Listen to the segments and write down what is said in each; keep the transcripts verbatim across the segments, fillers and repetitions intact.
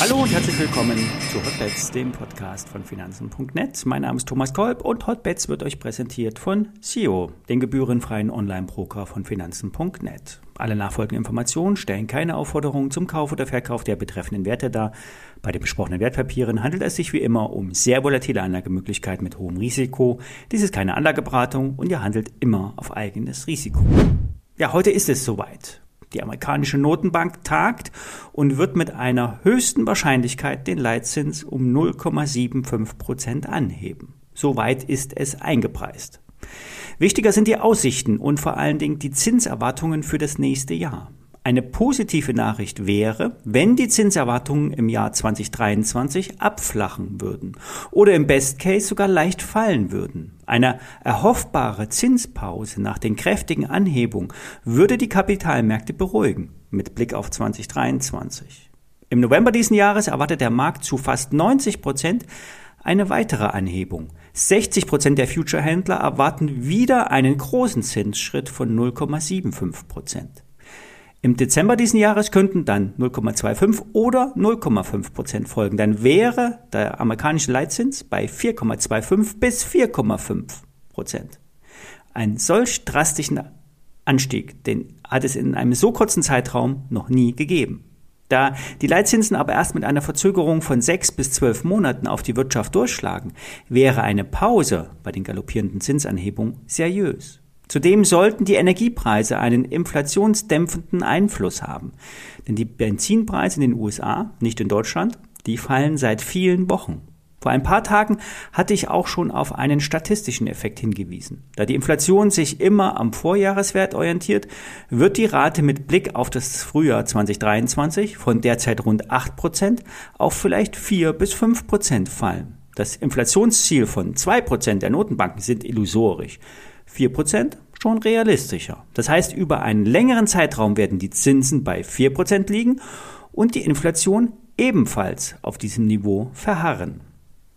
Hallo und herzlich willkommen zu Hotbets, dem Podcast von finanzen punkt net. Mein Name ist Thomas Kolb und Hotbets wird euch präsentiert von C E O, den gebührenfreien Online-Broker von finanzen punkt net. Alle nachfolgenden Informationen stellen keine Aufforderung zum Kauf oder Verkauf der betreffenden Werte dar. Bei den besprochenen Wertpapieren handelt es sich wie immer um sehr volatile Anlagemöglichkeiten mit hohem Risiko. Dies ist keine Anlageberatung und ihr handelt immer auf eigenes Risiko. Ja, heute ist es soweit. Die amerikanische Notenbank tagt und wird mit einer höchsten Wahrscheinlichkeit den Leitzins um null Komma fünfundsiebzig Prozent anheben. Soweit ist es eingepreist. Wichtiger sind die Aussichten und vor allen Dingen die Zinserwartungen für das nächste Jahr. Eine positive Nachricht wäre, wenn die Zinserwartungen im Jahr zwanzig dreiundzwanzig abflachen würden oder im Best Case sogar leicht fallen würden. Eine erhoffbare Zinspause nach den kräftigen Anhebungen würde die Kapitalmärkte beruhigen, mit Blick auf zwanzig dreiundzwanzig. Im November diesen Jahres erwartet der Markt zu fast neunzig Prozent eine weitere Anhebung. sechzig Prozent der Future-Händler erwarten wieder einen großen Zinsschritt von null Komma fünfundsiebzig Prozent. Im Dezember diesen Jahres könnten dann null Komma fünfundzwanzig oder null Komma fünf Prozent folgen. Dann wäre der amerikanische Leitzins bei vier Komma fünfundzwanzig bis vier Komma fünf Prozent. Einen solch drastischen Anstieg, den hat es in einem so kurzen Zeitraum noch nie gegeben. Da die Leitzinsen aber erst mit einer Verzögerung von sechs bis zwölf Monaten auf die Wirtschaft durchschlagen, wäre eine Pause bei den galoppierenden Zinsanhebungen seriös. Zudem sollten die Energiepreise einen inflationsdämpfenden Einfluss haben. Denn die Benzinpreise in den U S A, nicht in Deutschland, die fallen seit vielen Wochen. Vor ein paar Tagen hatte ich auch schon auf einen statistischen Effekt hingewiesen. Da die Inflation sich immer am Vorjahreswert orientiert, wird die Rate mit Blick auf das Frühjahr zwanzig dreiundzwanzig von derzeit rund acht Prozent auf vielleicht vier bis fünf Prozent fallen. Das Inflationsziel von zwei Prozent der Notenbanken sind illusorisch. vier Prozent schon realistischer. Das heißt, über einen längeren Zeitraum werden die Zinsen bei vier Prozent liegen und die Inflation ebenfalls auf diesem Niveau verharren.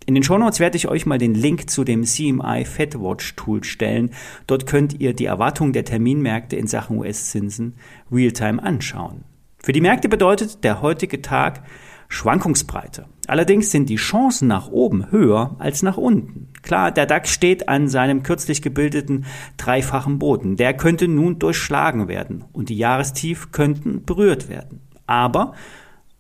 In den Shownotes werde ich euch mal den Link zu dem C M E FedWatch Tool stellen. Dort könnt ihr die Erwartungen der Terminmärkte in Sachen U S-Zinsen real-time anschauen. Für die Märkte bedeutet der heutige Tag Schwankungsbreite. Allerdings sind die Chancen nach oben höher als nach unten. Klar, der DAX steht an seinem kürzlich gebildeten dreifachen Boden. Der könnte nun durchschlagen werden und die Jahrestief könnten berührt werden. Aber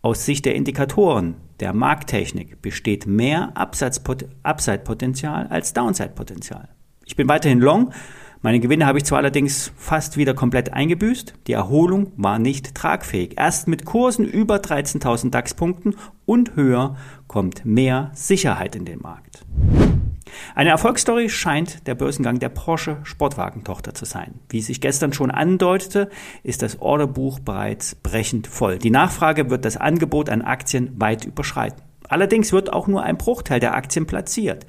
aus Sicht der Indikatoren, der Markttechnik, besteht mehr Absatzpot- Upside-Potenzial als Downside-Potenzial. Ich bin weiterhin long. Meine Gewinne habe ich zwar allerdings fast wieder komplett eingebüßt, die Erholung war nicht tragfähig. Erst mit Kursen über dreizehntausend DAX-Punkten und höher kommt mehr Sicherheit in den Markt. Eine Erfolgsstory scheint der Börsengang der Porsche Sportwagentochter zu sein. Wie sich gestern schon andeutete, ist das Orderbuch bereits brechend voll. Die Nachfrage wird das Angebot an Aktien weit überschreiten. Allerdings wird auch nur ein Bruchteil der Aktien platziert.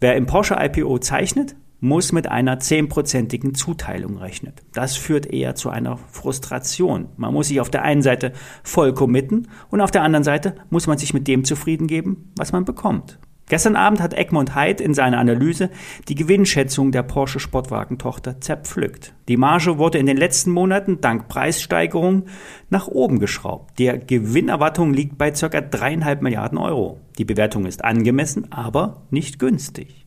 Wer im Porsche I P O zeichnet, muss mit einer zehnprozentigen Zuteilung rechnen. Das führt eher zu einer Frustration. Man muss sich auf der einen Seite voll committen und auf der anderen Seite muss man sich mit dem zufrieden geben, was man bekommt. Gestern Abend hat Egmont Haidt in seiner Analyse die Gewinnschätzung der Porsche Sportwagentochter zerpflückt. Die Marge wurde in den letzten Monaten dank Preissteigerungen nach oben geschraubt. Die Gewinnerwartung liegt bei ca. drei Komma fünf Milliarden Euro. Die Bewertung ist angemessen, aber nicht günstig.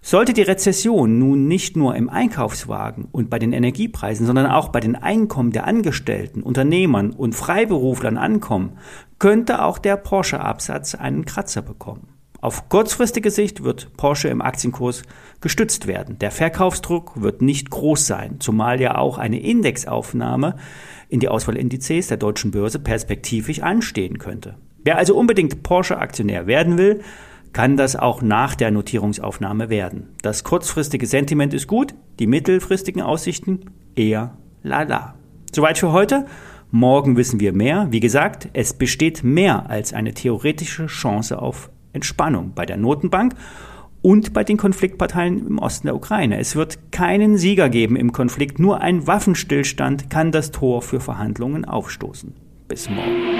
Sollte die Rezession nun nicht nur im Einkaufswagen und bei den Energiepreisen, sondern auch bei den Einkommen der Angestellten, Unternehmern und Freiberuflern ankommen, könnte auch der Porsche-Absatz einen Kratzer bekommen. Auf kurzfristige Sicht wird Porsche im Aktienkurs gestützt werden. Der Verkaufsdruck wird nicht groß sein, zumal ja auch eine Indexaufnahme in die Auswahlindizes der deutschen Börse perspektivisch anstehen könnte. Wer also unbedingt Porsche-Aktionär werden will, kann das auch nach der Notierungsaufnahme werden. Das kurzfristige Sentiment ist gut, die mittelfristigen Aussichten eher lala. Soweit für heute. Morgen wissen wir mehr. Wie gesagt, es besteht mehr als eine theoretische Chance auf Entspannung bei der Notenbank und bei den Konfliktparteien im Osten der Ukraine. Es wird keinen Sieger geben im Konflikt. Nur ein Waffenstillstand kann das Tor für Verhandlungen aufstoßen. Bis morgen.